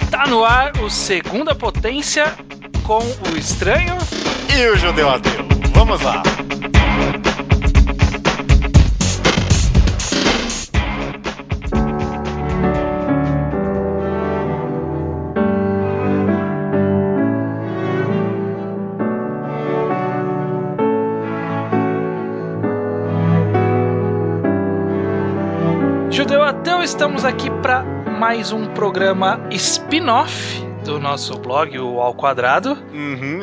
Está no ar o Segunda Potência com o Estranho e o Judeu Ateu. Vamos lá! Judeu Ateu, estamos aqui para mais um programa spin-off do nosso blog, O Ao Quadrado.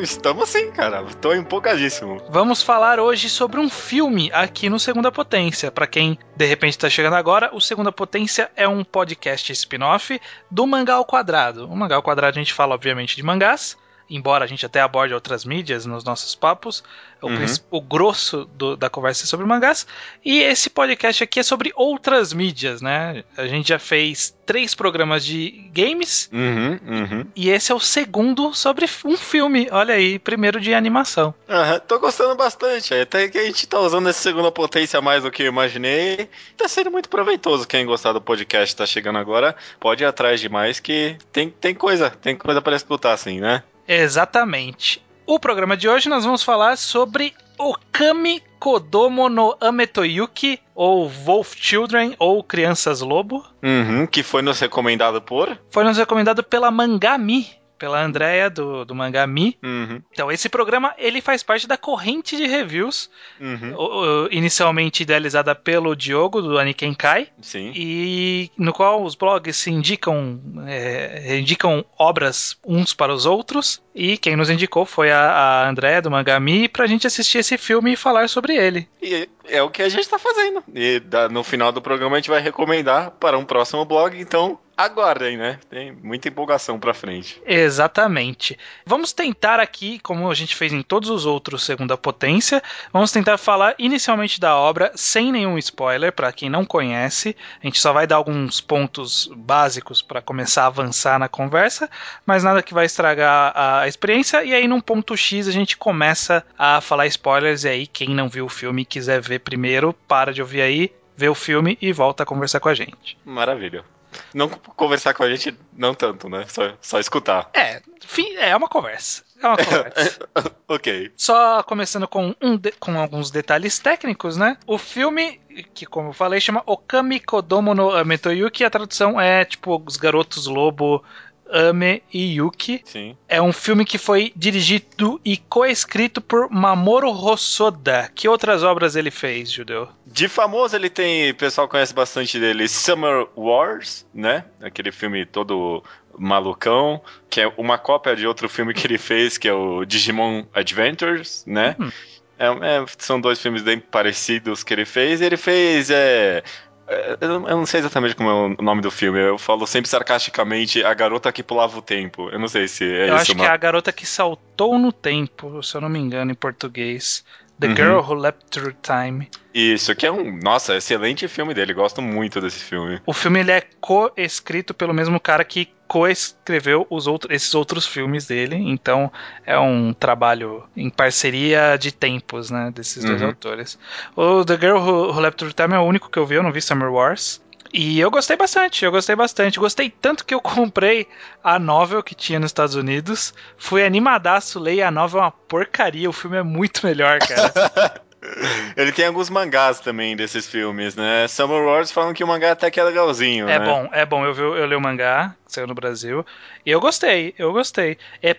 Estamos sim, cara. Tô empolgadíssimo. Vamos falar hoje sobre um filme aqui no Segunda Potência. Para quem, de repente, tá chegando agora, o Segunda Potência é um podcast spin-off do Mangá ao Quadrado. O Mangá ao Quadrado a gente fala, obviamente, de mangás, embora a gente até aborde outras mídias nos nossos papos. O grosso da conversa é sobre mangás. E esse podcast aqui é sobre outras mídias, né? A gente já fez 3 programas de games. E esse é o segundo sobre um filme. Olha aí, primeiro de animação. Tô gostando bastante. Até que a gente tá usando essa Segunda Potência mais do que eu imaginei. Tá sendo muito proveitoso. Quem gostar do podcast tá chegando agora, pode ir atrás de mais, que tem coisa pra escutar, assim, né? Exatamente. O programa de hoje nós vamos falar sobre Ōkami Kodomo no Ame to Yuki, ou Wolf Children, ou Crianças Lobo. Que foi nos recomendado por? Foi nos recomendado pela Mangami, pela Andréia do Mangami. Então esse programa ele faz parte da corrente de reviews, inicialmente idealizada pelo Diogo, do Aniken Kai. Sim. E no qual os blogs se indicam obras uns para os outros. E quem nos indicou foi a Andréia do Mangami pra gente assistir esse filme e falar sobre ele. E é o que a gente tá fazendo. E no final do programa a gente vai recomendar para um próximo blog, então aguardem, né? Tem muita empolgação pra frente. Exatamente. Vamos tentar aqui, como a gente fez em todos os outros Segunda Potência, vamos tentar falar inicialmente da obra sem nenhum spoiler, pra quem não conhece. A gente só vai dar alguns pontos básicos pra começar a avançar na conversa, mas nada que vai estragar a experiência, e aí num ponto X a gente começa a falar spoilers, e aí quem não viu o filme e quiser ver primeiro, para de ouvir aí, vê o filme e volta a conversar com a gente. Maravilha. Não conversar com a gente, não tanto, né? Só escutar. É uma conversa. É uma conversa. Ok. Só começando com alguns detalhes técnicos, né? O filme, que como eu falei, chama Ōkami Kodomo no Ame to Yuki, a tradução é tipo Os Garotos Lobo Ame e Yuki. Sim. É um filme que foi dirigido e coescrito por Mamoru Hosoda. Que outras obras ele fez, Judeu? De famoso ele tem, o pessoal conhece bastante dele, Summer Wars, né? Aquele filme todo malucão, que é uma cópia de outro filme que ele fez, que é o Digimon Adventures, né? São 2 filmes bem parecidos que ele fez. Ele fez... eu não sei exatamente como é o nome do filme. Eu falo sempre sarcasticamente A Garota que Pulava o Tempo. Eu não sei se é isso. Eu acho que é A Garota que Saltou no Tempo, se eu não me engano, em português. The Girl Who Leapt Through Time. Isso, que é nossa, excelente filme dele. Gosto muito desse filme. O filme ele é co-escrito pelo mesmo cara que co-escreveu esses outros filmes dele. Então é um trabalho em parceria de tempos, né, desses 2 autores. O The Girl Who Leapt Through Time é o único que eu vi. Eu não vi Summer Wars. E eu gostei bastante, Gostei tanto que eu comprei a novel que tinha nos Estados Unidos. Fui animadaço, leio a novel, é uma porcaria. O filme é muito melhor, cara. Ele tem alguns mangás também desses filmes, né? Summer Wars falam que o mangá até que é legalzinho, né? É bom. Eu li o mangá, que saiu no Brasil. E eu gostei. É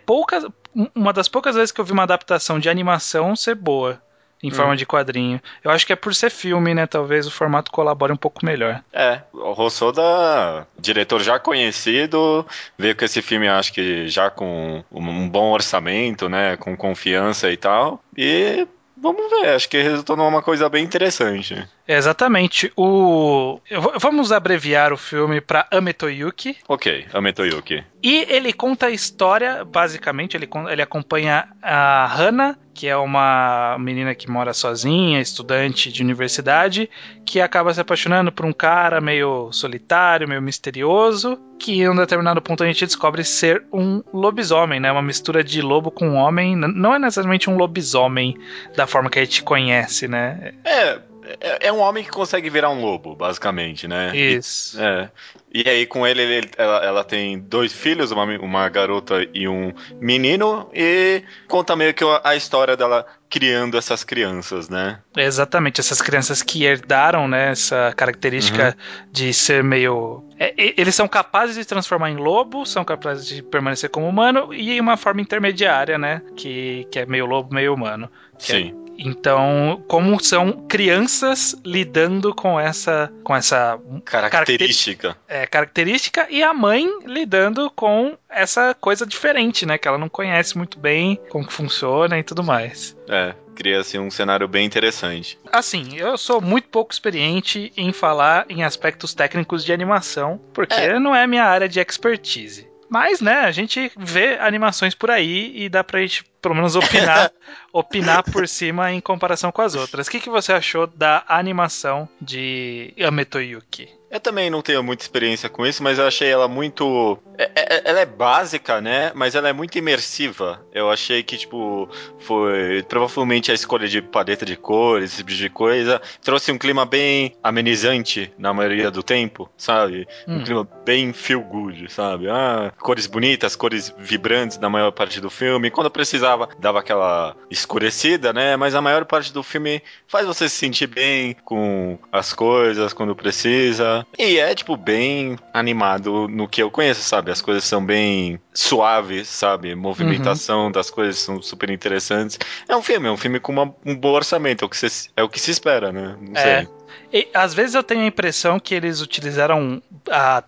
uma das poucas vezes que eu vi uma adaptação de animação ser boa. Em forma de quadrinho. Eu acho que é por ser filme, né? Talvez o formato colabore um pouco melhor. O Hosoda, diretor já conhecido, veio com esse filme, acho que já com um bom orçamento, né? Com confiança e tal. E vamos ver, acho que resultou numa coisa bem interessante. Exatamente. Vamos abreviar o filme para Ame to Yuki. Ok, Ame to Yuki. E ele conta a história, basicamente, ele acompanha a Hana, que é uma menina que mora sozinha, estudante de universidade, que acaba se apaixonando por um cara meio solitário, meio misterioso, que em um determinado ponto a gente descobre ser um lobisomem, né? Uma mistura de lobo com homem. Não é necessariamente um lobisomem da forma que a gente conhece, né? É um homem que consegue virar um lobo, basicamente, né? Isso. E aí, com ele, ela tem dois filhos, uma garota e um menino, e conta meio que a história dela criando essas crianças, né? Exatamente, essas crianças que herdaram, né, essa característica de ser meio... eles são capazes de se transformar em lobo, são capazes de permanecer como humano, e em uma forma intermediária, né, que é meio lobo, meio humano. Sim. Então, como são crianças lidando com essa característica, e a mãe lidando com essa coisa diferente, né? Que ela não conhece muito bem como que funciona e tudo mais. Cria assim um cenário bem interessante. Assim, eu sou muito pouco experiente em falar em aspectos técnicos de animação, porque não é minha área de expertise. Mas, né, a gente vê animações por aí e dá pra gente, pelo menos, opinar por cima em comparação com as outras. O que você achou da animação de Ame to Yuki? Eu também não tenho muita experiência com isso, mas eu achei ela muito... Ela é básica, né? Mas ela é muito imersiva. Eu achei que, tipo, foi... Provavelmente a escolha de paleta de cores, esse tipo de coisa, trouxe um clima bem amenizante na maioria do tempo, sabe? Um clima bem feel good, sabe? Cores bonitas, cores vibrantes na maior parte do filme. Quando eu precisava, dava aquela escurecida, né? Mas a maior parte do filme faz você se sentir bem com as coisas quando precisa. E é, tipo, bem animado no que eu conheço, sabe? As coisas são bem suaves, sabe? Movimentação das coisas são super interessantes. É um filme com um bom orçamento, é o que se espera, né? Não sei. E, às vezes eu tenho a impressão que eles utilizaram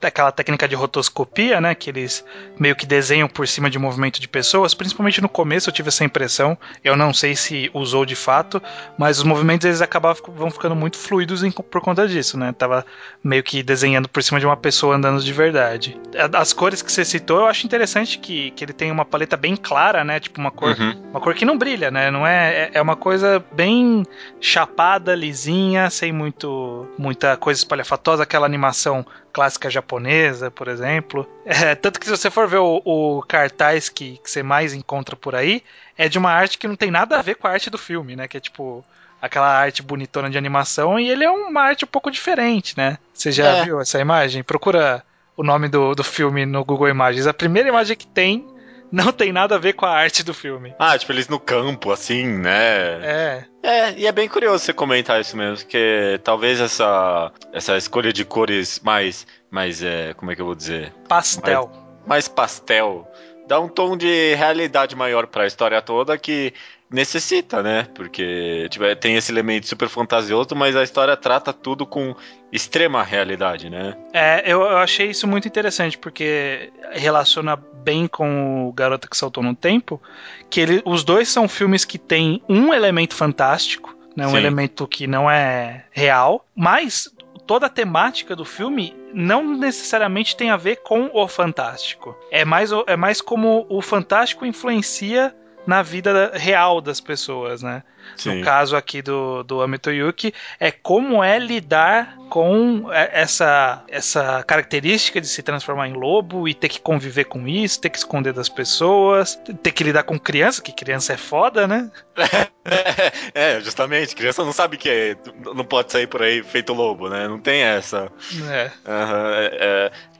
aquela técnica de rotoscopia, né? Que eles meio que desenham por cima de movimento de pessoas. Principalmente no começo eu tive essa impressão. Eu não sei se usou de fato, mas os movimentos eles vão ficando muito fluidos por conta disso, né? Tava meio que desenhando por cima de uma pessoa andando de verdade. As cores que você citou, eu acho interessante que ele tem uma paleta bem clara, né? Tipo uma cor que não brilha, né? Não é uma coisa bem chapada, lisinha, sem muita coisa espalhafatosa, aquela animação clássica japonesa, por exemplo. Tanto que se você for ver o cartaz que você mais encontra por aí, é de uma arte que não tem nada a ver com a arte do filme, né? Que é tipo aquela arte bonitona de animação, e ele é uma arte um pouco diferente, né? Você já viu essa imagem? Procura o nome do filme no Google Imagens. A primeira imagem que tem não tem nada a ver com a arte do filme. Tipo, eles no campo, assim, né? E é bem curioso você comentar isso mesmo, porque talvez essa escolha de cores mais como é que eu vou dizer? Pastel. Mais pastel. Dá um tom de realidade maior pra história toda que necessita, né? Porque tipo, tem esse elemento super fantasioso, mas a história trata tudo com extrema realidade, né? Eu achei isso muito interessante, porque relaciona bem com o Garota que Saltou no Tempo, que os dois são filmes que têm um elemento fantástico, né? Um elemento que não é real, mas toda a temática do filme não necessariamente tem a ver com o fantástico. É mais como o fantástico influencia na vida real das pessoas, né? Sim. No caso aqui do Ame to Yuki, é como é lidar com essa característica de se transformar em lobo e ter que conviver com isso, ter que esconder das pessoas, ter que lidar com criança, que criança é foda, né? Justamente, criança não sabe que não pode sair por aí feito lobo, né? Não tem essa.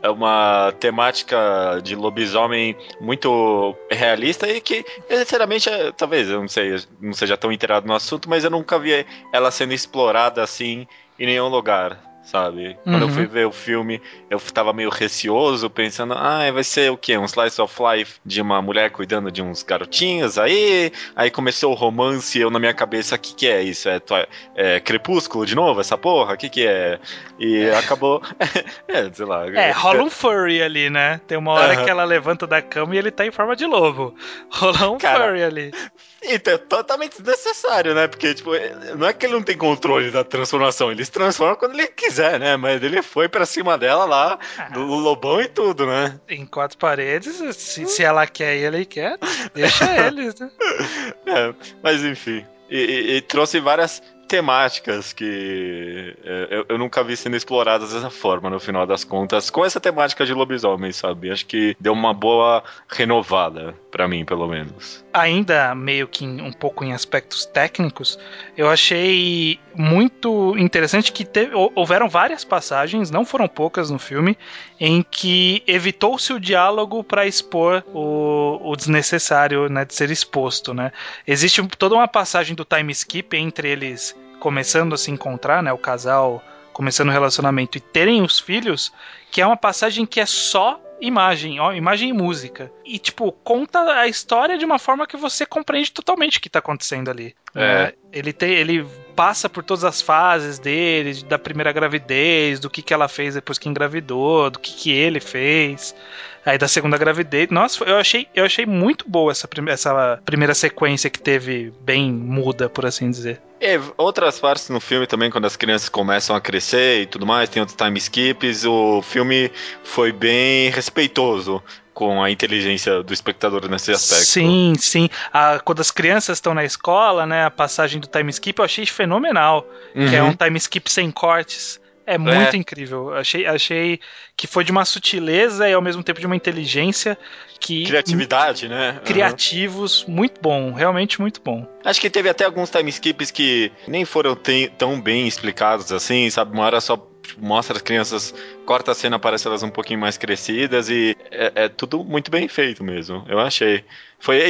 É uma temática de lobisomem muito realista e que, sinceramente, talvez, eu não sei, eu não seja tão inteirado no assunto, mas eu nunca vi ela sendo explorada assim em nenhum lugar, sabe? Quando eu fui ver o filme, eu tava meio receoso, pensando, vai ser o quê? Um slice of life de uma mulher cuidando de uns garotinhos, aí começou o romance, e eu na minha cabeça, o que é isso? É Crepúsculo de novo, essa porra? O que é? E acabou... sei lá... rola um furry ali, né? Tem uma hora que ela levanta da cama e ele tá em forma de lobo. Rola um furry ali. Então, é totalmente desnecessário, né? Porque, tipo, não é que ele não tem controle da transformação, ele se transforma quando ele quiser, né? Mas ele foi pra cima dela lá, do lobão e tudo, né? Em quatro paredes, se ela quer e ele quer, deixa eles, né? Mas enfim, e trouxe várias temáticas que eu nunca vi sendo exploradas dessa forma, no final das contas, com essa temática de lobisomem, sabe? Acho que deu uma boa renovada, pra mim, pelo menos. Ainda meio que um pouco em aspectos técnicos, eu achei muito interessante que houveram várias passagens, não foram poucas no filme, em que evitou-se o diálogo pra expor o desnecessário, né, de ser exposto, né? Existe toda uma passagem do time skip entre eles começando a se encontrar, né, o casal começando o relacionamento e terem os filhos, que é uma passagem que é só imagem, ó, imagem e música. E, tipo, conta a história de uma forma que você compreende totalmente o que tá acontecendo ali. É. Ele passa por todas as fases dele, da primeira gravidez, do que ela fez depois que engravidou, do que ele fez, aí da segunda gravidez. Nossa, eu achei muito boa essa primeira sequência que teve, bem muda, por assim dizer. É, outras partes no filme também, quando as crianças começam a crescer e tudo mais, tem outros time skips, o filme foi bem respeitoso com a inteligência do espectador nesse aspecto. Sim, sim. Quando as crianças estão na escola, né, a passagem do time skip eu achei fenomenal, que é um time skip sem cortes. É muito incrível. Achei que foi de uma sutileza e ao mesmo tempo de uma inteligência que... Criatividade, né? Criativos, muito bom. Realmente muito bom. Acho que teve até alguns time skips que nem foram tão bem explicados assim, sabe? Uma hora só mostra as crianças, corta a cena, parece elas um pouquinho mais crescidas e é tudo muito bem feito mesmo. Eu achei.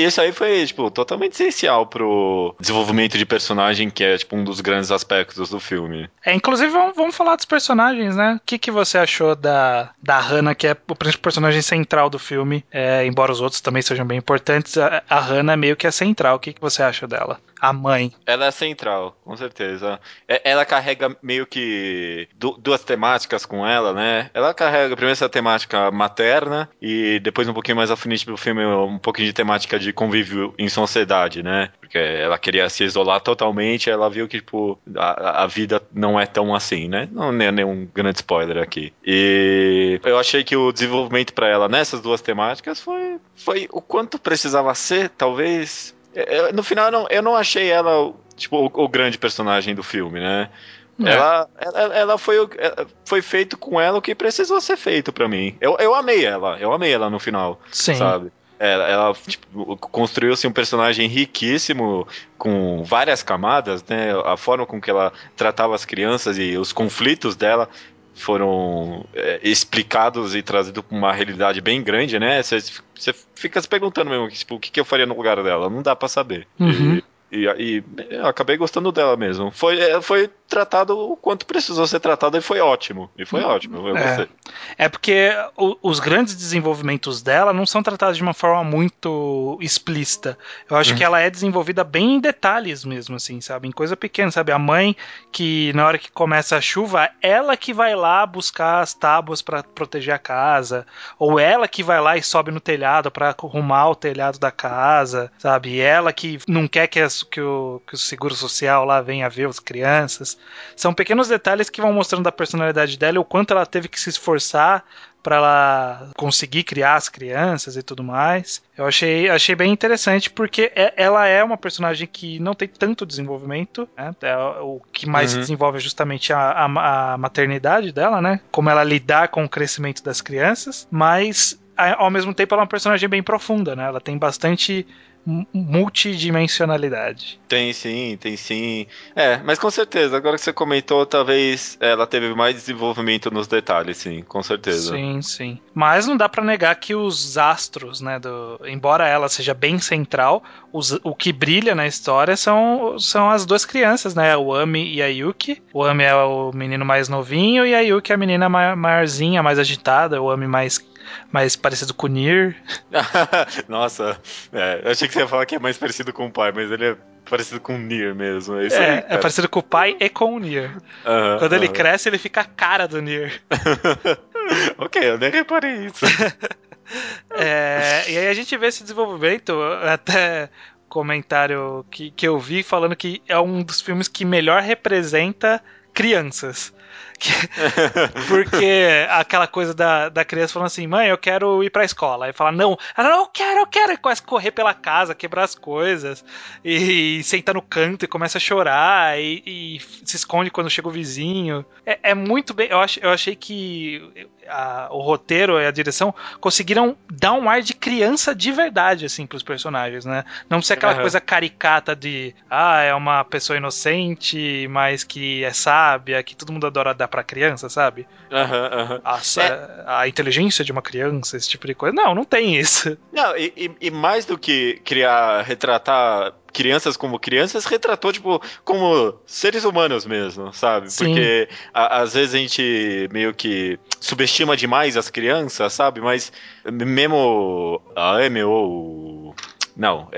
Isso aí foi, tipo, totalmente essencial pro desenvolvimento de personagem, que é, tipo, um dos grandes aspectos do filme. É, inclusive, vamos falar dos personagens, né? O que você achou da Hana, que é o personagem central do filme? É, embora os outros também sejam bem importantes, a Hana é meio que a central. O que você acha dela? A mãe. Ela é central, com certeza. Ela carrega meio que duas temáticas com ela, né? Ela carrega primeiro essa temática materna e depois, um pouquinho mais à frente do filme, um pouquinho de temática de convívio em sociedade, né? Porque ela queria se isolar totalmente, ela viu que, tipo, a vida não é tão assim, né? Não é nenhum grande spoiler aqui. E eu achei que o desenvolvimento pra ela nessas duas temáticas foi o quanto precisava ser, talvez. No final, eu não achei ela, tipo, o grande personagem do filme, né? É. Ela foi feito com ela o que precisou ser feito pra mim. Eu amei ela no final, sim, sabe? Ela tipo, construiu-se um personagem riquíssimo, com várias camadas, né? A forma com que ela tratava as crianças e os conflitos dela foram explicados e trazidos para uma realidade bem grande, né? Você fica se perguntando mesmo, tipo, o que eu faria no lugar dela? Não dá para saber. Uhum. E eu acabei gostando dela mesmo. Foi tratado o quanto precisou ser tratado e foi ótimo. Eu gostei. É porque os grandes desenvolvimentos dela não são tratados de uma forma muito explícita. Eu acho que ela é desenvolvida bem em detalhes mesmo, assim, sabe? Em coisa pequena, sabe? A mãe que, na hora que começa a chuva, ela que vai lá buscar as tábuas pra proteger a casa, ou ela que vai lá e sobe no telhado pra arrumar o telhado da casa, sabe? E ela que não quer que o seguro social lá venha ver as crianças. São pequenos detalhes que vão mostrando da personalidade dela e o quanto ela teve que se esforçar para ela conseguir criar as crianças e tudo mais. Eu achei bem interessante, porque ela é uma personagem que não tem tanto desenvolvimento, né? O que mais desenvolve é justamente a maternidade dela, né? Como ela lidar com o crescimento das crianças, mas ao mesmo tempo ela é uma personagem bem profunda, né? Ela tem bastante multidimensionalidade. Tem sim. É, mas com certeza, agora que você comentou, talvez ela teve mais desenvolvimento nos detalhes, sim, com certeza. Sim. Mas não dá pra negar que os astros, né, embora ela seja bem central, o que brilha na história são as duas crianças, né, o Ami e a Yuki. O Ami é o menino mais novinho e a Yuki é a menina maiorzinha, mais agitada, o Ami mais parecido com o Nier. Nossa, eu achei que você ia falar que é mais parecido com o pai, mas ele é parecido com o Nier mesmo. É parecido com o pai e com o Nier. Quando ele cresce, ele fica a cara do Nier. Ok, eu nem reparei isso. E aí a gente vê esse desenvolvimento, até comentário que eu vi falando que é um dos filmes que melhor representa crianças. Porque aquela coisa da criança falando assim, mãe, eu quero ir pra escola. Aí fala, não, ela, não, eu quero. E começa a correr pela casa, quebrar as coisas. E senta no canto e começa a chorar. E se esconde quando chega o vizinho. É muito bem. Eu achei que o roteiro e a direção conseguiram dar um ar de criança de verdade, assim, pros personagens, né? Não ser aquela coisa caricata de, é uma pessoa inocente, mas que é sábia, que todo mundo adora dar pra criança, sabe? A inteligência de uma criança, esse tipo de coisa. Não tem isso. Não, e mais do que retratar crianças como crianças, retratou, tipo, como seres humanos mesmo, sabe? Sim. Porque às vezes a gente meio que subestima demais as crianças, sabe? Mas mesmo a Amy ou... Não,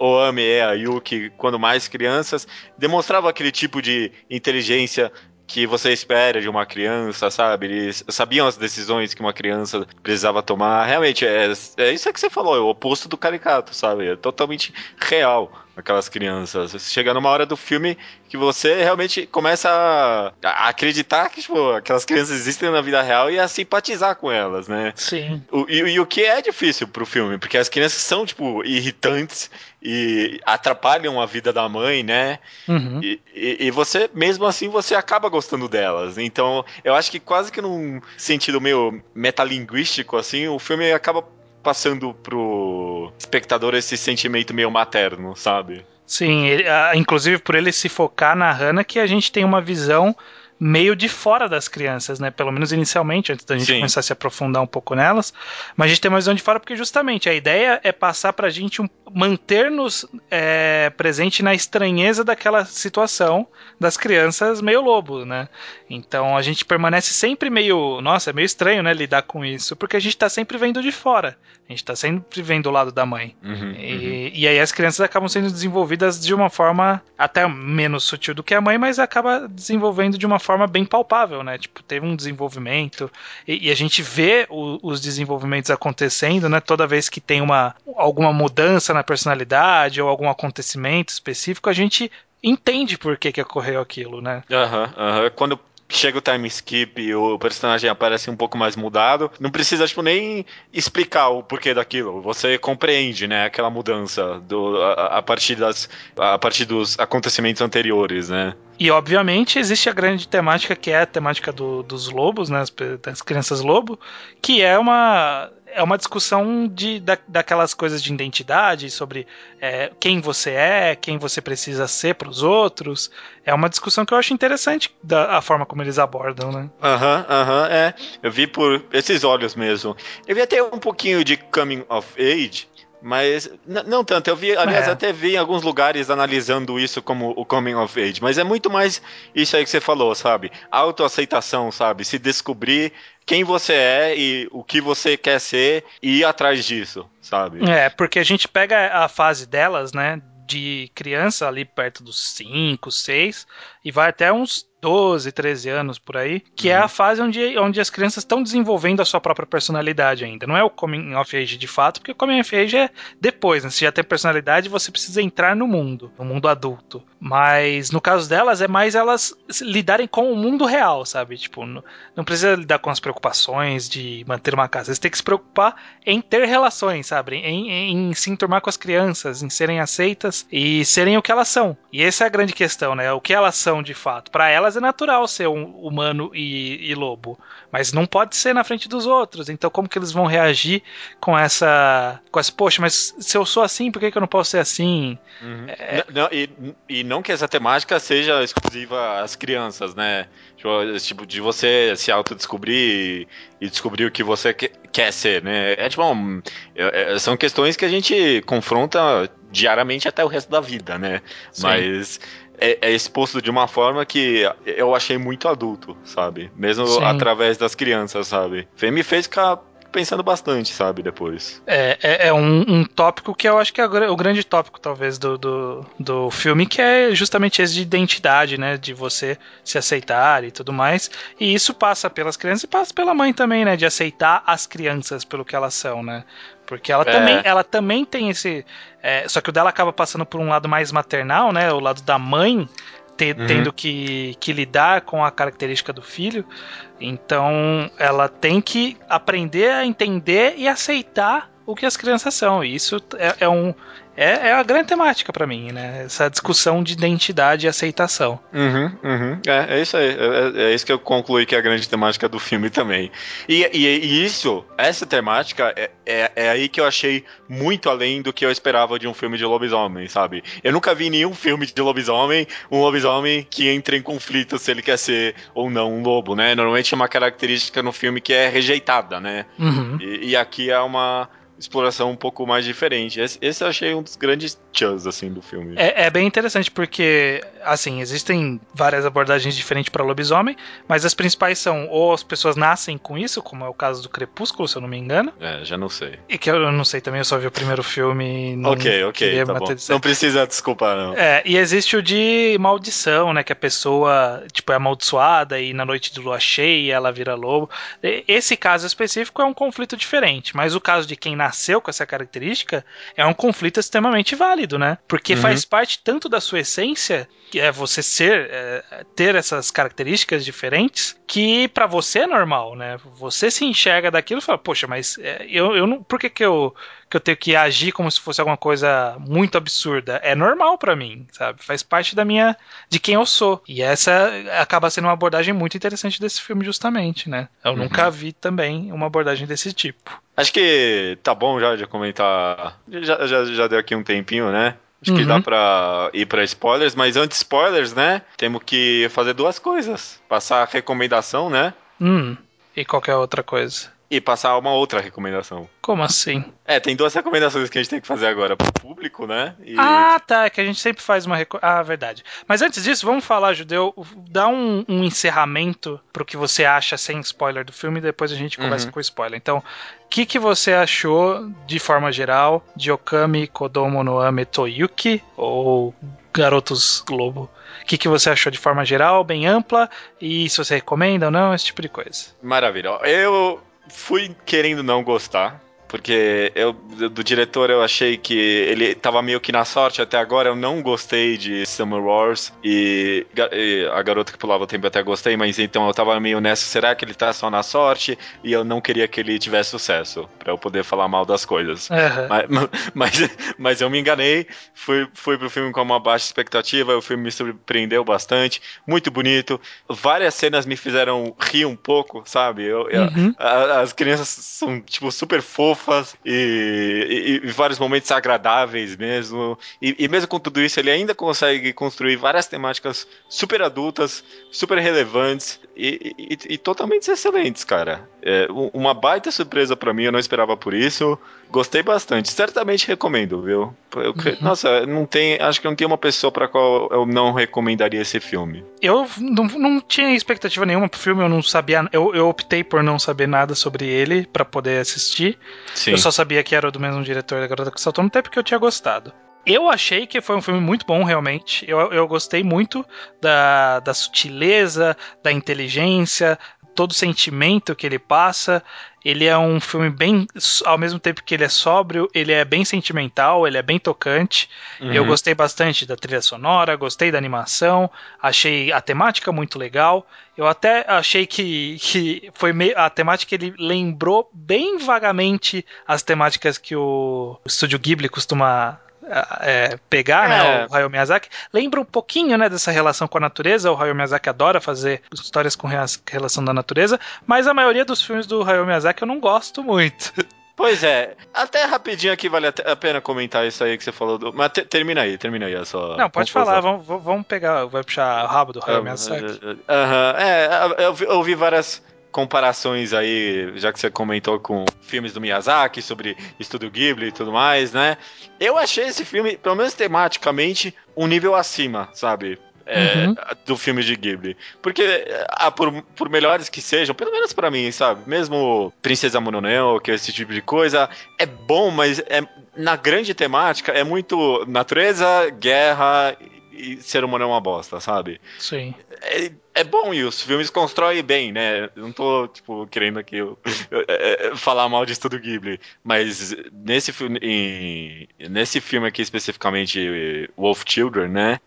Ōami é a Yuki, quando mais crianças, demonstrava aquele tipo de inteligência que você espera de uma criança, sabe? Eles sabiam as decisões que uma criança precisava tomar. Realmente, é isso que você falou, é o oposto do caricato, sabe? É totalmente real aquelas crianças. Chega numa hora do filme que você realmente começa a acreditar que, tipo, aquelas crianças existem na vida real e a simpatizar com elas, né? Sim. E o que é difícil pro filme, porque as crianças são, tipo, irritantes e atrapalham a vida da mãe, né? Uhum. E você, mesmo assim, você acaba gostando delas. Então, eu acho que quase que num sentido meio metalinguístico, assim, o filme acaba passando pro espectador esse sentimento meio materno, sabe? Sim, inclusive por ele se focar na Hana, que a gente tem uma visão meio de fora das crianças, né? Pelo menos inicialmente, antes da gente começar a se aprofundar um pouco nelas. Mas a gente tem uma visão de fora porque justamente a ideia é passar pra gente manter-nos presente na estranheza daquela situação das crianças meio lobo, né? Então a gente permanece sempre meio... Nossa, é meio estranho, né? Lidar com isso. Porque a gente tá sempre vendo de fora. A gente tá sempre vendo o lado da mãe. E aí as crianças acabam sendo desenvolvidas de uma forma até menos sutil do que a mãe, mas acaba desenvolvendo de uma forma bem palpável, né? Tipo, teve um desenvolvimento e a gente vê os desenvolvimentos acontecendo, né? Toda vez que tem alguma mudança na personalidade ou algum acontecimento específico, a gente entende por que ocorreu aquilo, né? Quando chega o time skip e o personagem aparece um pouco mais mudado, não precisa, tipo, nem explicar o porquê daquilo. Você compreende, né, aquela mudança a partir dos acontecimentos anteriores, né? E, obviamente, existe a grande temática, que é a temática dos lobos, né, das crianças lobo, que é uma discussão daquelas coisas de identidade, sobre quem você é, quem você precisa ser para os outros. É uma discussão que eu acho interessante a forma como eles abordam, né? Eu vi por esses olhos mesmo. Eu vi até um pouquinho de coming of age, mas não tanto. Eu vi, aliás, até vi em alguns lugares analisando isso como o coming of age, mas é muito mais isso aí que você falou, sabe? Autoaceitação, sabe? Se descobrir quem você é e o que você quer ser e ir atrás disso, sabe? Porque a gente pega a fase delas, né, de criança ali perto dos 5, 6 e vai até uns 12, 13 anos por aí, que é a fase onde as crianças estão desenvolvendo a sua própria personalidade ainda. Não é o coming of age de fato, porque o coming of age é depois, né? Se já tem personalidade, você precisa entrar no mundo adulto. Mas no caso delas, é mais elas lidarem com o mundo real, sabe? Tipo, não precisa lidar com as preocupações de manter uma casa. Você tem que se preocupar em ter relações, sabe? Em se enturmar com as crianças, em serem aceitas e serem o que elas são. E essa é a grande questão, né? O que elas são de fato. Pra elas é natural ser um humano e lobo, mas não pode ser na frente dos outros. Então como que eles vão reagir com essa poxa, mas se eu sou assim, por que eu não posso ser assim? Não que essa temática seja exclusiva às crianças, né? Tipo, de você se autodescobrir e descobrir o que você quer ser, né? São questões que a gente confronta diariamente até o resto da vida, né? Sim. Mas é exposto de uma forma que eu achei muito adulto, sabe? Mesmo através das crianças, sabe? Me fez ficar pensando bastante, sabe, depois. É um tópico que eu acho que é o grande tópico, talvez, do filme, que é justamente esse de identidade, né? De você se aceitar e tudo mais. E isso passa pelas crianças e passa pela mãe também, né? De aceitar as crianças pelo que elas são, né? Porque ela também tem esse... só que o dela acaba passando por um lado mais maternal, né? O lado da mãe, tendo que lidar com a característica do filho. Então ela tem que aprender a entender e aceitar o que as crianças são. E isso é a grande temática pra mim, né? Essa discussão de identidade e aceitação. É isso aí. É isso que eu concluí que é a grande temática do filme também. E isso, essa temática, é aí que eu achei muito além do que eu esperava de um filme de lobisomem, sabe? Eu nunca vi nenhum filme de lobisomem, um lobisomem que entra em conflito se ele quer ser ou não um lobo, né? Normalmente é uma característica no filme que é rejeitada, né? E aqui é uma exploração um pouco mais diferente. Esse eu achei um dos grandes tchans, assim, do filme. É bem interessante porque, assim, existem várias abordagens diferentes para lobisomem, mas as principais são ou as pessoas nascem com isso, como é o caso do Crepúsculo, se eu não me engano. Já não sei. E que eu não sei também, eu só vi o primeiro filme. Não ok, tá bom. Não precisa desculpar, não. E existe o de maldição, né, que a pessoa, tipo, é amaldiçoada e na noite de lua cheia ela vira lobo. Esse caso específico é um conflito diferente, mas o caso de quem nasceu com essa característica é um conflito extremamente válido, né? Porque faz parte tanto da sua essência, que é você ter essas características diferentes, que pra você é normal, né? Você se enxerga daquilo e fala, poxa, mas eu não, por que eu tenho que agir como se fosse alguma coisa muito absurda? É normal pra mim, sabe? Faz parte de quem eu sou. E essa acaba sendo uma abordagem muito interessante desse filme, justamente, né? Eu nunca vi também uma abordagem desse tipo. Acho que tá bom já de comentar. Já deu aqui um tempinho, né? Acho que dá pra ir pra spoilers, mas antes de spoilers, né? Temos que fazer duas coisas. Passar a recomendação, né? E qualquer outra coisa. E passar uma outra recomendação. Como assim? Tem duas recomendações que a gente tem que fazer agora pro público, né? Tá, é que a gente sempre faz uma recomendação. Verdade. Mas antes disso, vamos falar, Judeu, dá um encerramento pro que você acha sem spoiler do filme e depois a gente conversa com o spoiler. Então, o que você achou, de forma geral, de Ōkami Kodomo no Ame to Yuki, ou Garotos Globo? O que você achou de forma geral, bem ampla, e se você recomenda ou não, esse tipo de coisa. Maravilha. Eu fui querendo não gostar, porque do diretor eu achei que ele tava meio que na sorte até agora. Eu não gostei de Summer Wars e A Garota que Pulava o Tempo eu até gostei, mas então eu tava meio nessa, será que ele tá só na sorte? E eu não queria que ele tivesse sucesso, pra eu poder falar mal das coisas. Mas eu me enganei, fui pro filme com uma baixa expectativa, o filme me surpreendeu bastante, muito bonito, várias cenas me fizeram rir um pouco, sabe? As crianças são, tipo, super fofas, e vários momentos agradáveis mesmo, e mesmo com tudo isso ele ainda consegue construir várias temáticas super adultas, super relevantes e totalmente excelentes, cara. Uma baita surpresa pra mim, eu não esperava por isso, gostei bastante, certamente recomendo, viu? Nossa, acho que não tem uma pessoa pra qual eu não recomendaria esse filme. Eu não tinha expectativa nenhuma pro filme, eu não sabia, eu optei por não saber nada sobre ele pra poder assistir. Sim. Eu só sabia que era do mesmo diretor da Garota que Saltou no Tempo, porque eu tinha gostado. Eu achei que foi um filme muito bom, realmente. Eu gostei muito da sutileza, da inteligência, todo o sentimento que ele passa. Ele é um filme bem, ao mesmo tempo que ele é sóbrio, ele é bem sentimental, ele é bem tocante. Eu gostei bastante da trilha sonora, gostei da animação, achei a temática muito legal. Eu até achei que foi a temática, ele lembrou bem vagamente as temáticas que o Studio Ghibli costuma pegar, né, o Hayao Miyazaki. Lembra um pouquinho, né, dessa relação com a natureza. O Hayao Miyazaki adora fazer histórias com relação da natureza, mas a maioria dos filmes do Hayao Miyazaki eu não gosto muito. Pois é, até rapidinho aqui vale a pena comentar isso aí que você falou do... Mas termina aí a sua... Não, pode falar, vamos pegar, vai puxar o rabo do Hayao Miyazaki. Eu vi várias comparações aí, já que você comentou, com filmes do Miyazaki, sobre Estúdio Ghibli e tudo mais, né? Eu achei esse filme, pelo menos tematicamente, um nível acima, sabe? Do filme de Ghibli. Porque, por melhores que sejam, pelo menos pra mim, sabe? Mesmo Princesa Mononoke, esse tipo de coisa, é bom, mas na grande temática é muito natureza, guerra e ser humano é uma bosta, sabe? Sim. É bom, e os filmes constroem bem, né? Eu não tô, tipo, querendo aqui falar mal de Studio Ghibli, mas nesse filme aqui, especificamente Wolf Children, né?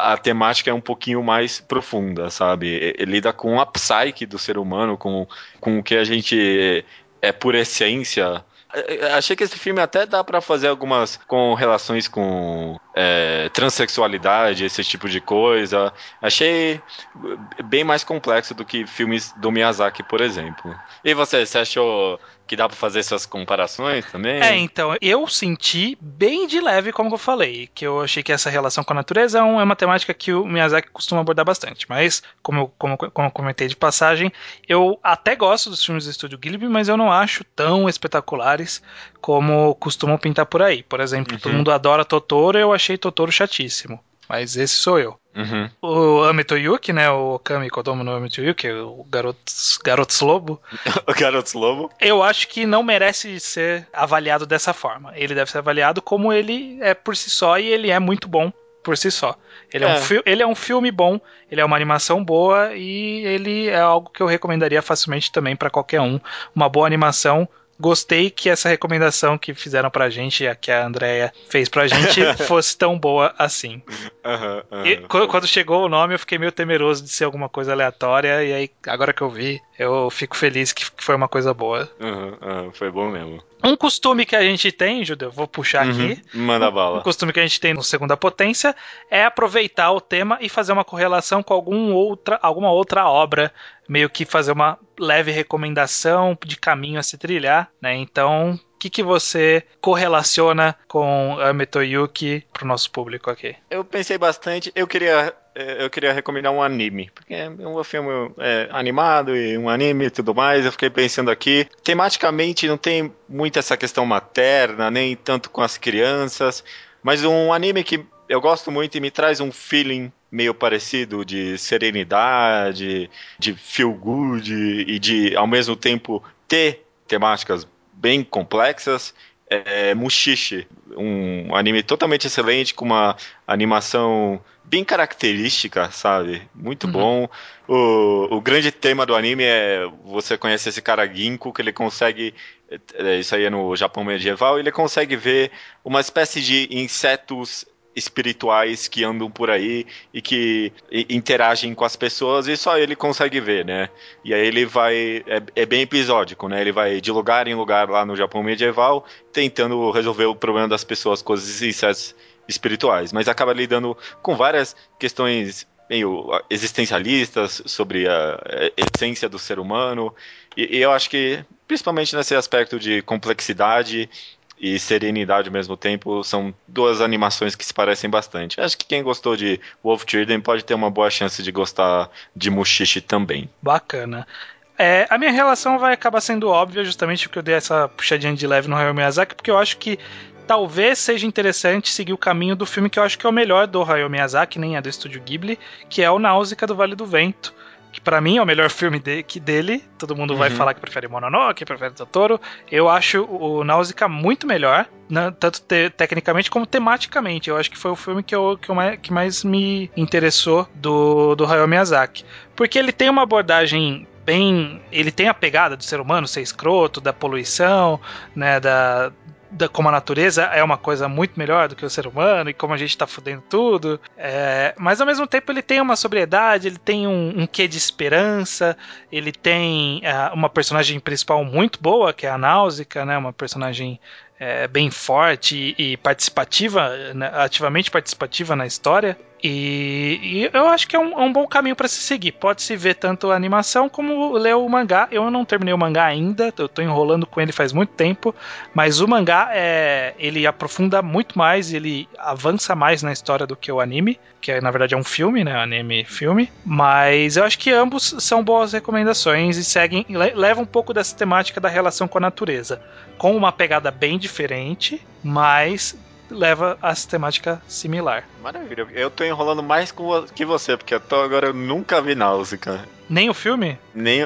A temática é um pouquinho mais profunda, sabe? Ele lida com a psique do ser humano, com o que a gente é por essência. Achei que esse filme até dá pra fazer algumas correlações com transexualidade, esse tipo de coisa. Achei bem mais complexo do que filmes do Miyazaki, por exemplo. E você achou que dá pra fazer essas comparações também? Então, eu senti bem de leve, como eu falei, que eu achei que essa relação com a natureza é uma temática que o Miyazaki costuma abordar bastante, mas, como eu comentei de passagem, eu até gosto dos filmes do Estúdio Ghibli, mas eu não acho tão espetacular como costumam pintar por aí. Por exemplo, Todo mundo adora Totoro, eu achei Totoro chatíssimo, mas esse sou eu. O Ame to Yuki, né, o Ōkami Kodomo no Ame to Yuki, o Garotos Lobo. O Garotos Lobo. Eu acho que não merece ser avaliado dessa forma. Ele deve ser avaliado como ele é por si só, e ele é muito bom por si só. Ele é um filme bom, ele é uma animação boa, e ele é algo que eu recomendaria facilmente também pra qualquer um. Uma boa animação. Gostei que essa recomendação que fizeram pra gente, a que a Andréia fez pra gente, fosse tão boa assim. E quando chegou o nome, eu fiquei meio temeroso de ser alguma coisa aleatória, e aí, agora que eu vi, eu fico feliz que foi uma coisa boa. Foi bom mesmo. Um costume que a gente tem, Judeu, vou puxar aqui. Manda bala. Um costume que a gente tem no Segunda Potência é aproveitar o tema e fazer uma correlação com alguma outra obra, meio que fazer uma leve recomendação de caminho a se trilhar, né? Então, o que você correlaciona com Ame to Yuki pro nosso público aqui? Eu pensei bastante, eu queria recomendar um anime, porque é um filme animado e um anime e tudo mais. Eu fiquei pensando aqui, tematicamente não tem muito essa questão materna, nem tanto com as crianças, mas um anime que eu gosto muito e me traz um feeling meio parecido de serenidade, de feel good e de, ao mesmo tempo, ter temáticas bem complexas. Mushishi, um anime totalmente excelente, com uma animação bem característica, sabe? Muito bom. O grande tema do anime é, você conhece esse cara Ginko, que ele consegue, isso aí é no Japão medieval, ele consegue ver uma espécie de insetos espirituais que andam por aí e que interagem com as pessoas, e só ele consegue ver, né? E aí ele vai, é bem episódico, né? Ele vai de lugar em lugar lá no Japão medieval, tentando resolver o problema das pessoas com esses insetos espirituais, mas acaba lidando com várias questões meio existencialistas sobre a essência do ser humano, e eu acho que, principalmente nesse aspecto de complexidade e serenidade ao mesmo tempo, são duas animações que se parecem bastante. Acho que quem gostou de Wolf Children pode ter uma boa chance de gostar de Mushishi também. Bacana. A minha relação vai acabar sendo óbvia, justamente porque eu dei essa puxadinha de leve no Hayao Miyazaki, porque eu acho que talvez seja interessante seguir o caminho do filme que eu acho que é o melhor do Hayao Miyazaki, nem é do Estúdio Ghibli, que é o Nausicaä do Vale do Vento, que pra mim é o melhor filme dele. Todo mundo vai falar que prefere Mononoke, que prefere Totoro. Eu acho o Nausicaä muito melhor, né? Tanto tecnicamente como tematicamente. Eu acho que foi o filme que mais me interessou do Hayao Miyazaki, porque ele tem uma abordagem bem... Ele tem a pegada do ser humano ser escroto, da poluição, né? Como a natureza é uma coisa muito melhor do que o ser humano, e como a gente tá fudendo tudo, mas ao mesmo tempo ele tem uma sobriedade, ele tem um quê de esperança, ele tem uma personagem principal muito boa, que é a Nausicaä, né, uma personagem bem forte e participativa, ativamente participativa na história, e eu acho que é um bom caminho para se seguir. Pode-se ver tanto a animação como ler o mangá. Eu não terminei o mangá ainda, eu tô enrolando com ele faz muito tempo, mas o mangá, ele aprofunda muito mais, ele avança mais na história do que o anime, que na verdade é um filme, né, anime-filme, mas eu acho que ambos são boas recomendações e levam um pouco dessa temática da relação com a natureza, com uma pegada bem diferente, mas leva a temática similar. Maravilha, eu tô enrolando mais que você, porque até agora eu nunca vi Nausicaä. Nem o filme? Nem,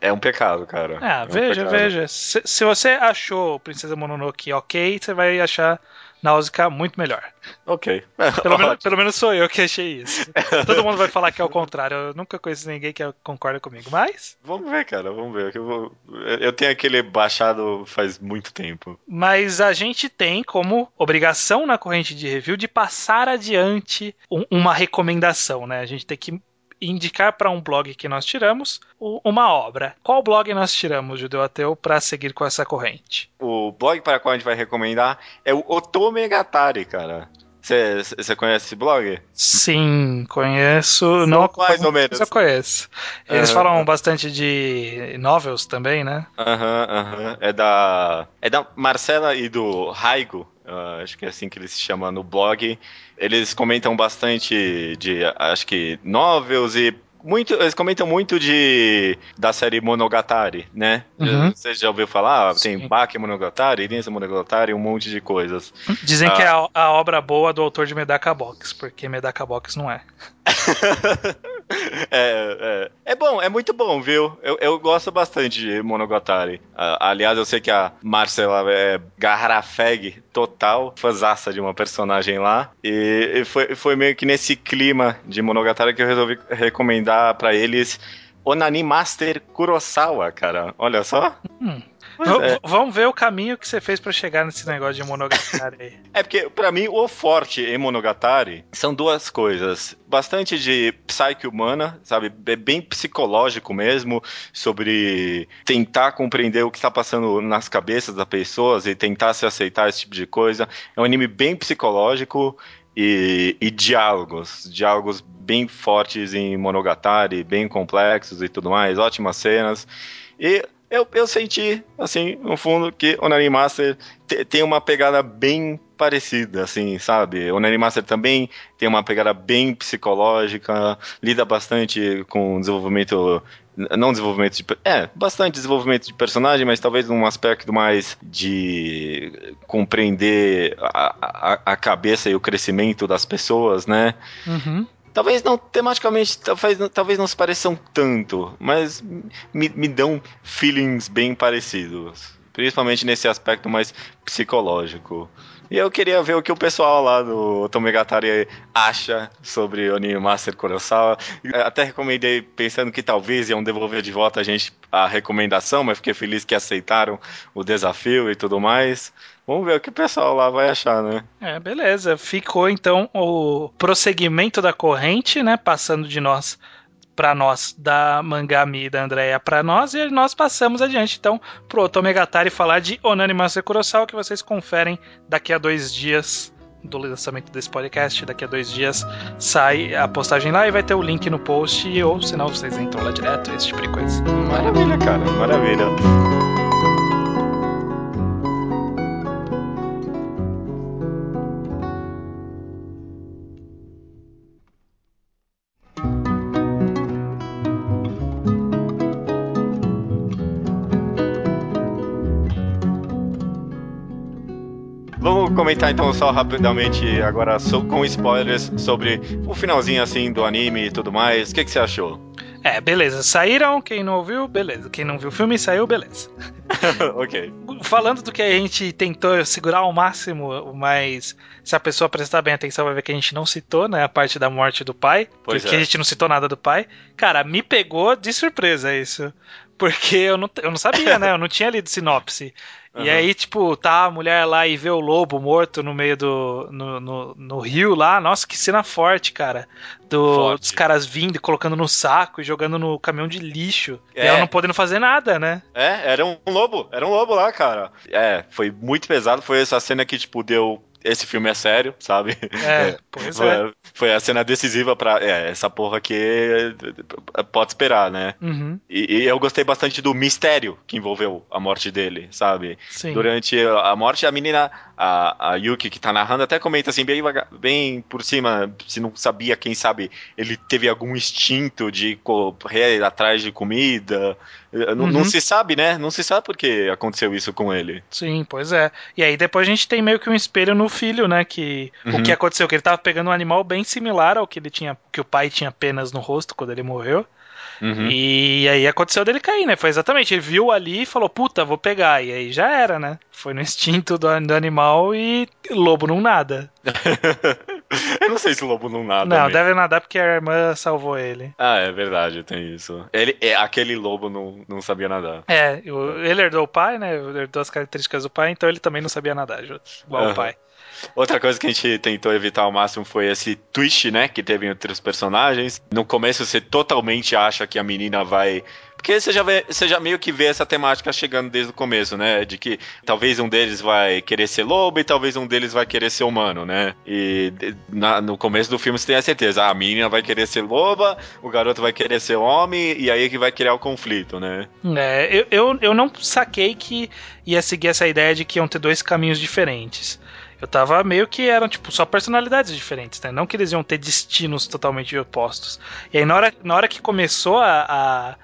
é um pecado, cara. Veja, pecado. Se você achou Princesa Mononoke ok, você vai achar Nausicaä muito melhor. Ok. Pelo menos sou eu que achei isso. Todo mundo vai falar que é o contrário. Eu nunca conheço ninguém que concorda comigo, mas... Vamos ver, cara, vamos ver. Eu tenho aquele baixado faz muito tempo. Mas a gente tem como obrigação na corrente de review de passar adiante uma recomendação, né? A gente tem que indicar para um blog que nós tiramos uma obra. Qual blog nós tiramos, Judeu Ateu, para seguir com essa corrente? O blog para qual a gente vai recomendar é o Otomegatari, cara. Você conhece esse blog? Sim, conheço. Não, mais ou menos. Eu conheço. Eles falam bastante de novels também, né? É da Marcela e do Raigo. Acho que é assim que ele se chama no blog. Eles comentam bastante de, acho que, novels e muito, eles comentam muito da série Monogatari, né? Uhum. Você já ouviu falar? Sim. Tem Baki Monogatari, Densa Monogatari, um monte de coisas. Dizem que é a obra boa do autor de Medaka Box, porque Medaka Box não é. É bom, é muito bom, viu? Eu gosto bastante de Monogatari. Aliás, eu sei que a Marcela é garrafeg total, fãzaça de uma personagem lá. E foi meio que nesse clima de Monogatari que eu resolvi recomendar pra eles Onanie Master Kurosawa, cara. Olha só. Vamos ver o caminho que você fez pra chegar nesse negócio de Monogatari. É porque, pra mim, o forte em Monogatari são duas coisas. Bastante de psique humana, sabe? É bem psicológico mesmo, sobre tentar compreender o que tá passando nas cabeças das pessoas e tentar se aceitar, esse tipo de coisa. É um anime bem psicológico. E diálogos bem fortes em Monogatari, bem complexos e tudo mais, ótimas cenas. E eu senti, assim, no fundo, que Onanie Master tem uma pegada bem parecida, assim, sabe? Onanie Master também tem uma pegada bem psicológica, lida bastante com desenvolvimento... Não desenvolvimento de... bastante desenvolvimento de personagem, mas talvez um aspecto mais de compreender a cabeça e o crescimento das pessoas, né? Uhum. Talvez não, tematicamente, talvez não se pareçam tanto, mas me dão feelings bem parecidos. Principalmente nesse aspecto mais psicológico. E eu queria ver o que o pessoal lá do Otomegatari acha sobre Onanie Master Kurosawa. Até recomendei pensando que talvez iam devolver de volta a gente a recomendação, mas fiquei feliz que aceitaram o desafio e tudo mais. Vamos ver o que o pessoal lá vai achar, né? É, beleza. Ficou então o prosseguimento da corrente, né? Passando de nós para nós, da Mangami e da Andréia para nós, e nós passamos adiante então pro Otomegatari falar de Onanie Master Kurosawa, que vocês conferem daqui a 2 dias do lançamento desse podcast. Daqui a 2 dias sai a postagem lá e vai ter o link no post, ou senão vocês entram lá direto, esse tipo de coisa. Maravilha, cara, maravilha. Comentar então só rapidamente agora com spoilers sobre o finalzinho assim do anime e tudo mais. O que você achou? Beleza, saíram, quem não ouviu, beleza, quem não viu o filme saiu, beleza. Ok. Falando do que a gente tentou segurar ao máximo, mas se a pessoa prestar bem atenção vai ver que a gente não citou, né, a parte da morte do pai, porque a gente não citou nada do pai. Cara, me pegou de surpresa isso, porque eu não sabia, né, eu não tinha lido sinopse. E aí, tipo, tá a mulher lá e vê o lobo morto no meio no rio lá. Nossa, que cena forte, cara. Dos caras vindo e colocando no saco e jogando no caminhão de lixo. E ela não podendo fazer nada, né? Era um lobo lá, cara. Foi muito pesado. Foi essa cena que, tipo, deu... Esse filme é sério, sabe? Foi a cena decisiva pra... essa porra aqui pode esperar, né? Uhum. E eu gostei bastante do mistério que envolveu a morte dele, sabe? Sim. Durante a morte, a menina, a Yuki, que tá narrando, até comenta assim, bem por cima, se não sabia, quem sabe, ele teve algum instinto de correr atrás de comida... Não se sabe, né? Não se sabe por que aconteceu isso com ele. Sim, pois é. E aí depois a gente tem meio que um espelho no filho, né? O que aconteceu, que ele tava pegando um animal bem similar ao que o pai tinha penas no rosto quando ele morreu. Uhum. E aí aconteceu dele cair, né? Foi exatamente, ele viu ali e falou, puta, vou pegar. E aí já era, né? Foi no instinto do animal e lobo não nada. Eu não sei se o lobo não nada. Não, mesmo. Deve nadar porque a irmã salvou ele. Ah, é verdade, tem isso. Aquele lobo não sabia nadar. É, ele herdou o pai, né? Herdou as características do pai, então ele também não sabia nadar, igual o pai. Outra coisa que a gente tentou evitar ao máximo foi esse twist, né, que teve entre os personagens. No começo você totalmente acha que a menina vai... Porque você já meio que vê essa temática chegando desde o começo, né? De que talvez um deles vai querer ser lobo e talvez um deles vai querer ser humano, né? E no começo do filme você tem a certeza. Ah, a menina vai querer ser loba, o garoto vai querer ser homem e aí é que vai criar o conflito, né? É, eu não saquei que ia seguir essa ideia de que iam ter dois caminhos diferentes. Eu tava meio que eram, tipo, só personalidades diferentes, né? Não que eles iam ter destinos totalmente opostos. E aí, na hora que começou a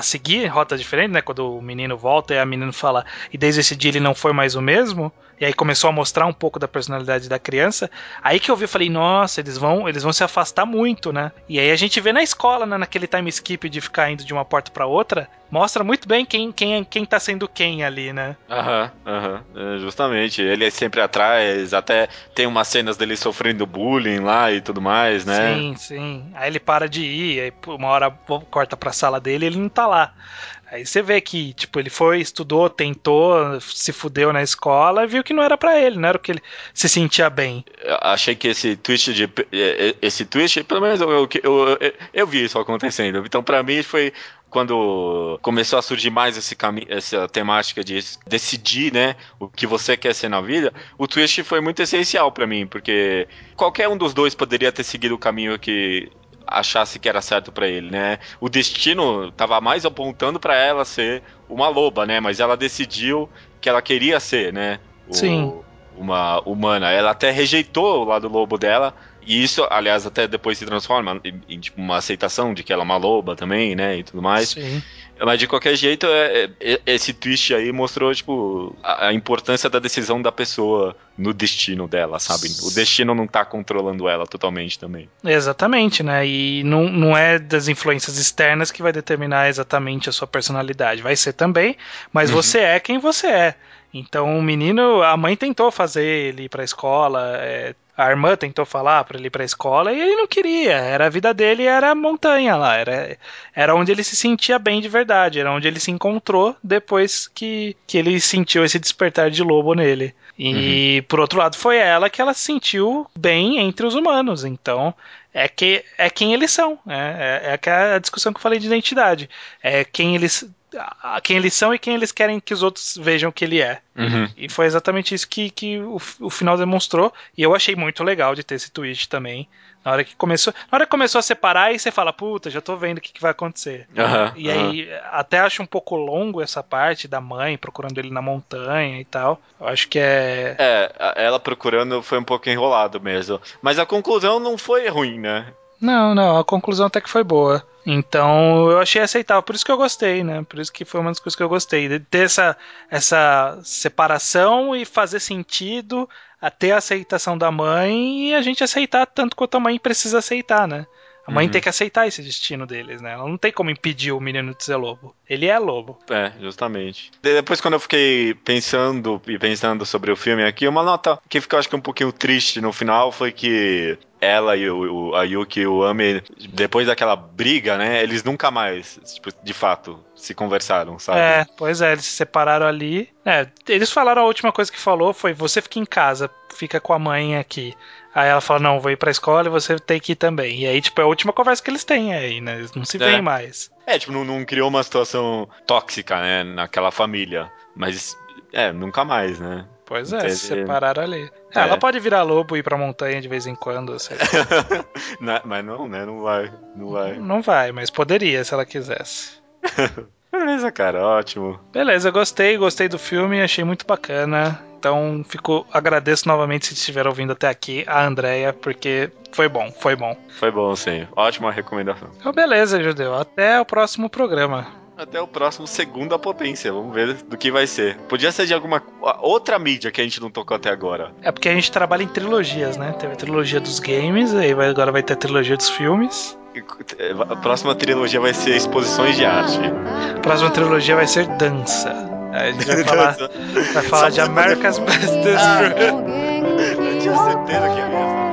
seguir rota diferente, né? Quando o menino volta e a menina fala, e desde esse dia ele não foi mais o mesmo, e aí começou a mostrar um pouco da personalidade da criança, aí que eu vi, falei, nossa, eles vão se afastar muito, né? E aí a gente vê na escola, né, naquele time skip de ficar indo de uma porta pra outra, mostra muito bem quem tá sendo quem ali, né? Aham, justamente, ele é sempre atrás, até tem umas cenas dele sofrendo bullying lá e tudo mais, né? Sim, aí ele para de ir, aí uma hora corta pra sala dele e ele não tá lá. Aí você vê que, tipo, ele foi, estudou, tentou, se fudeu na escola e viu que não era pra ele, não era o que ele se sentia bem. Achei que esse twist, pelo menos eu vi isso acontecendo. Então, pra mim, foi quando começou a surgir mais essa temática de decidir, né, o que você quer ser na vida. O twist foi muito essencial pra mim, porque qualquer um dos dois poderia ter seguido o caminho que achasse que era certo pra ele, né? O destino tava mais apontando pra ela ser uma loba, né? Mas ela decidiu que ela queria ser, né? Sim. Uma humana. Ela até rejeitou o lado lobo dela. E isso, aliás, até depois se transforma em tipo, uma aceitação de que ela é uma loba também, né? E tudo mais. Sim. Mas de qualquer jeito, esse twist aí mostrou, tipo, a importância da decisão da pessoa no destino dela, sabe? O destino não tá controlando ela totalmente também. Exatamente, né? E não é das influências externas que vai determinar exatamente a sua personalidade. Vai ser também, mas você é quem você é. Então o menino, a mãe tentou fazer ele ir pra escola, a irmã tentou falar pra ele ir pra escola e ele não queria, era a vida dele, era a montanha lá, era onde ele se sentia bem de verdade, era onde ele se encontrou depois que ele sentiu esse despertar de lobo nele. E por outro lado foi ela que ela se sentiu bem entre os humanos, então é quem eles são, é a discussão que eu falei de identidade, é quem eles são e quem eles querem que os outros vejam que ele é. E foi exatamente isso que o final demonstrou. E eu achei muito legal de ter esse twist também. Na hora que começou a separar, aí você fala, puta, já tô vendo o que vai acontecer. E aí, até acho um pouco longo essa parte da mãe procurando ele na montanha e tal. Eu acho que ela procurando foi um pouco enrolado mesmo. Mas a conclusão não foi ruim, né? Não, a conclusão até que foi boa. Então eu achei aceitável, por isso que eu gostei, né? Por isso que foi uma das coisas que eu gostei, de ter essa separação e fazer sentido até a aceitação da mãe e a gente aceitar tanto quanto a mãe precisa aceitar, né? A mãe tem que aceitar esse destino deles, né? Ela não tem como impedir o menino de ser lobo. Ele é lobo. É, justamente. Depois, quando eu fiquei pensando sobre o filme aqui, uma nota que ficou, acho que um pouquinho triste no final foi que ela e a Yuki e o Ame, depois daquela briga, né? Eles nunca mais, tipo, de fato, se conversaram, sabe? É, pois é. Eles se separaram ali. É, eles falaram, a última coisa que falou foi, você fica em casa, fica com a mãe aqui. Aí ela fala, não, vou ir pra escola e você tem que ir também. E aí, tipo, é a última conversa que eles têm aí, né? Eles não se veem mais. Tipo, não criou uma situação tóxica, né? Naquela família. Mas, nunca mais, né? Pois é, se separaram ali. É. Ela pode virar lobo e ir pra montanha de vez em quando, sei lá. Não, mas não, né? Não vai. Não vai, mas poderia se ela quisesse. Beleza, cara, ótimo. Beleza, gostei do filme, achei muito bacana. Então, agradeço novamente se estiver ouvindo até aqui a Andréia, porque foi bom. Foi bom, sim. Ótima recomendação. Então, beleza, Judeu. Até o próximo programa. Até o próximo Segunda Potência. Vamos ver do que vai ser. Podia ser de alguma outra mídia que a gente não tocou até agora. É porque a gente trabalha em trilogias, né? Teve a trilogia dos games, aí agora vai ter a trilogia dos filmes. A próxima trilogia vai ser exposições de arte. A próxima trilogia vai ser dança. Aí a gente vai falar, vai falar de America's Best Dance. Eu tinha certeza que é mesmo.